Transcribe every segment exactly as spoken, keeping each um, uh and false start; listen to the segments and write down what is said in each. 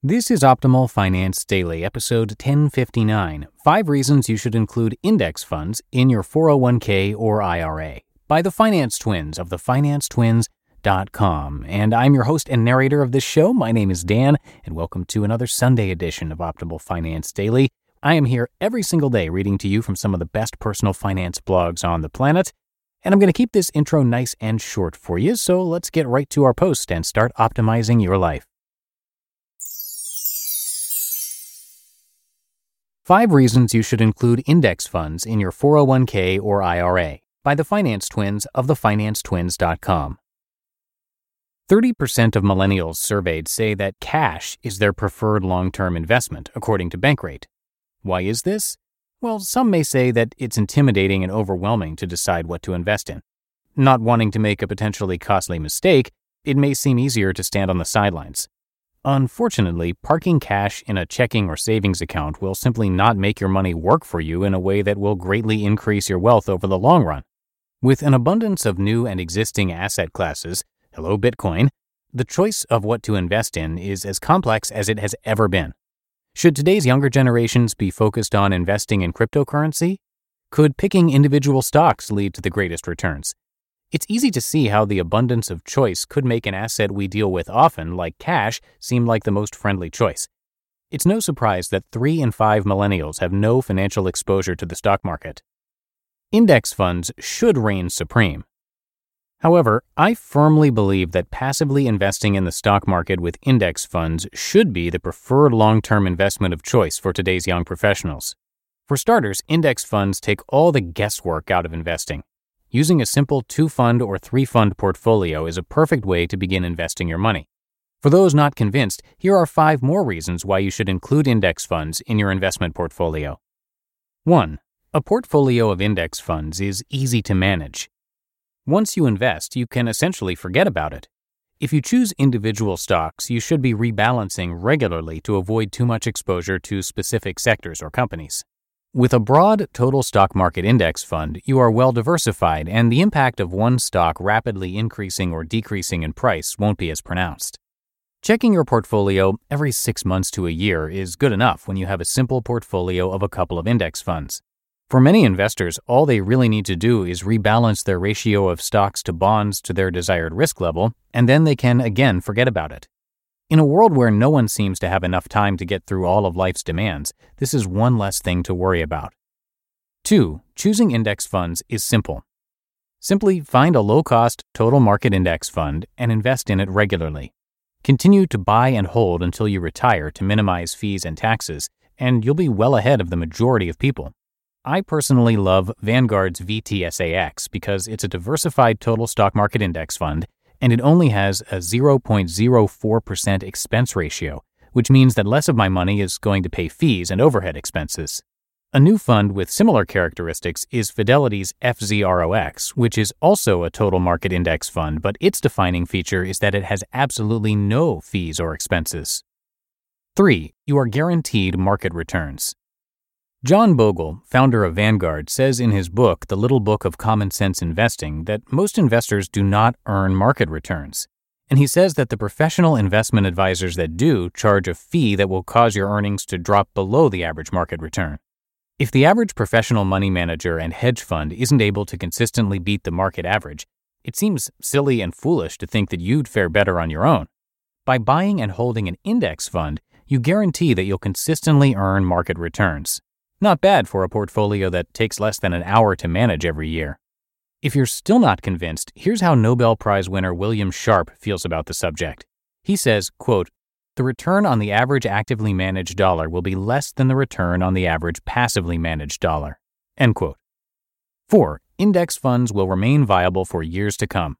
This is Optimal Finance Daily, episode ten fifty-nine, Five Reasons You Should Include Index Funds in Your four oh one k or I R A, by the Finance Twins of the finance twins dot com. And I'm your host and narrator of this show. My name is Dan, and welcome to another Sunday edition of Optimal Finance Daily. I am here every single day reading to you from some of the best personal finance blogs on the planet. And I'm going to keep this intro nice and short for you, so let's get right to our post and start optimizing your life. Five Reasons You Should Include Index Funds in Your four oh one k or I R A, by the Finance Twins of the finance twins dot com. thirty percent of millennials surveyed say that cash is their preferred long-term investment, according to Bankrate. Why is this? Well, some may say that it's intimidating and overwhelming to decide what to invest in. Not wanting to make a potentially costly mistake, it may seem easier to stand on the sidelines. Unfortunately, parking cash in a checking or savings account will simply not make your money work for you in a way that will greatly increase your wealth over the long run. With an abundance of new and existing asset classes, hello Bitcoin, the choice of what to invest in is as complex as it has ever been. Should today's younger generations be focused on investing in cryptocurrency? Could picking individual stocks lead to the greatest returns? It's easy to see how the abundance of choice could make an asset we deal with often, like cash, seem like the most friendly choice. It's no surprise that three in five millennials have no financial exposure to the stock market. Index funds should reign supreme. However, I firmly believe that passively investing in the stock market with index funds should be the preferred long-term investment of choice for today's young professionals. For starters, index funds take all the guesswork out of investing. Using a simple two-fund or three-fund portfolio is a perfect way to begin investing your money. For those not convinced, here are five more reasons why you should include index funds in your investment portfolio. one. A portfolio of index funds is easy to manage. Once you invest, you can essentially forget about it. If you choose individual stocks, you should be rebalancing regularly to avoid too much exposure to specific sectors or companies. With a broad total stock market index fund, you are well diversified and the impact of one stock rapidly increasing or decreasing in price won't be as pronounced. Checking your portfolio every six months to a year is good enough when you have a simple portfolio of a couple of index funds. For many investors, all they really need to do is rebalance their ratio of stocks to bonds to their desired risk level, and then they can again forget about it. In a world where no one seems to have enough time to get through all of life's demands, this is one less thing to worry about. two. Choosing index funds is simple. Simply find a low-cost total market index fund and invest in it regularly. Continue to buy and hold until you retire to minimize fees and taxes, and you'll be well ahead of the majority of people. I personally love Vanguard's V T S A X because it's a diversified total stock market index fund, and it only has a zero point zero four percent expense ratio, which means that less of my money is going to pay fees and overhead expenses. A new fund with similar characteristics is Fidelity's F Z R O X, which is also a total market index fund, but its defining feature is that it has absolutely no fees or expenses. three. You are guaranteed market returns. John Bogle, founder of Vanguard, says in his book, The Little Book of Common Sense Investing, that most investors do not earn market returns. And he says that the professional investment advisors that do charge a fee that will cause your earnings to drop below the average market return. If the average professional money manager and hedge fund isn't able to consistently beat the market average, it seems silly and foolish to think that you'd fare better on your own. By buying and holding an index fund, you guarantee that you'll consistently earn market returns. Not bad for a portfolio that takes less than an hour to manage every year. If you're still not convinced, here's how Nobel Prize winner William Sharpe feels about the subject. He says, quote, "The return on the average actively managed dollar will be less than the return on the average passively managed dollar." End quote. Four, index funds will remain viable for years to come.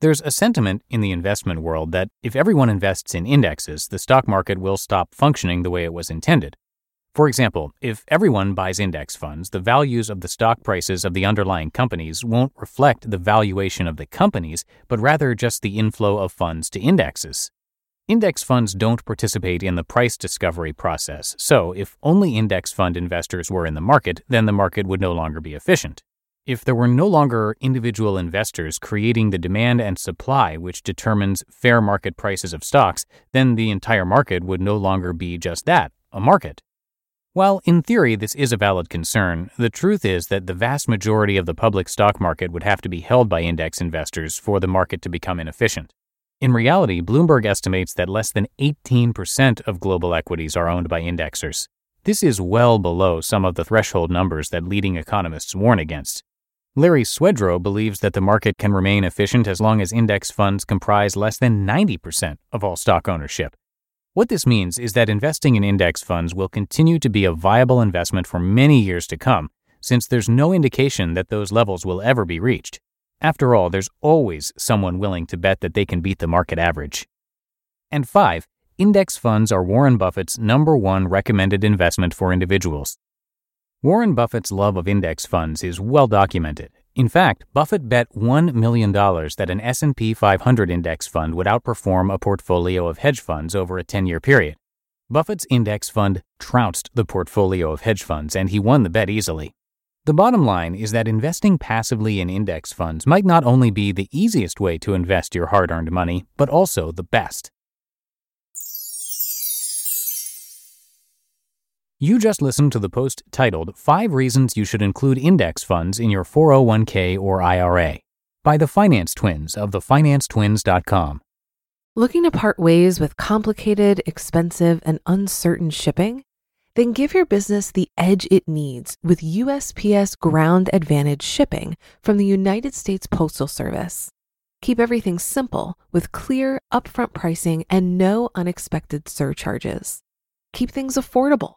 There's a sentiment in the investment world that if everyone invests in indexes, the stock market will stop functioning the way it was intended. For example, if everyone buys index funds, the values of the stock prices of the underlying companies won't reflect the valuation of the companies, but rather just the inflow of funds to indexes. Index funds don't participate in the price discovery process, so if only index fund investors were in the market, then the market would no longer be efficient. If there were no longer individual investors creating the demand and supply which determines fair market prices of stocks, then the entire market would no longer be just that, a market. While in theory this is a valid concern, the truth is that the vast majority of the public stock market would have to be held by index investors for the market to become inefficient. In reality, Bloomberg estimates that less than eighteen percent of global equities are owned by indexers. This is well below some of the threshold numbers that leading economists warn against. Larry Swedroe believes that the market can remain efficient as long as index funds comprise less than ninety percent of all stock ownership. What this means is that investing in index funds will continue to be a viable investment for many years to come, since there's no indication that those levels will ever be reached. After all, there's always someone willing to bet that they can beat the market average. And five, index funds are Warren Buffett's number one recommended investment for individuals. Warren Buffett's love of index funds is well documented. In fact, Buffett bet one million dollars that an S and P five hundred index fund would outperform a portfolio of hedge funds over a ten-year period. Buffett's index fund trounced the portfolio of hedge funds, and he won the bet easily. The bottom line is that investing passively in index funds might not only be the easiest way to invest your hard-earned money, but also the best. You just listened to the post titled Five Reasons You Should Include Index Funds in Your four oh one k or I R A by the Finance Twins of the finance twins dot com. Looking to part ways with complicated, expensive, and uncertain shipping? Then give your business the edge it needs with U S P S Ground Advantage shipping from the United States Postal Service. Keep everything simple with clear, upfront pricing and no unexpected surcharges. Keep things affordable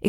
It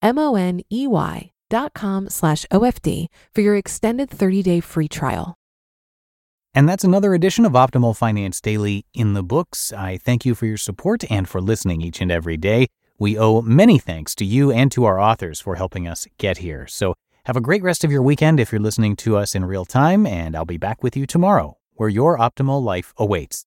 M-O-N-E-Y dot com slash O F D for your extended thirty-day free trial. And that's another edition of Optimal Finance Daily in the books. I thank you for your support and for listening each and every day. We owe many thanks to you and to our authors for helping us get here. So have a great rest of your weekend if you're listening to us in real time, and I'll be back with you tomorrow, where your optimal life awaits.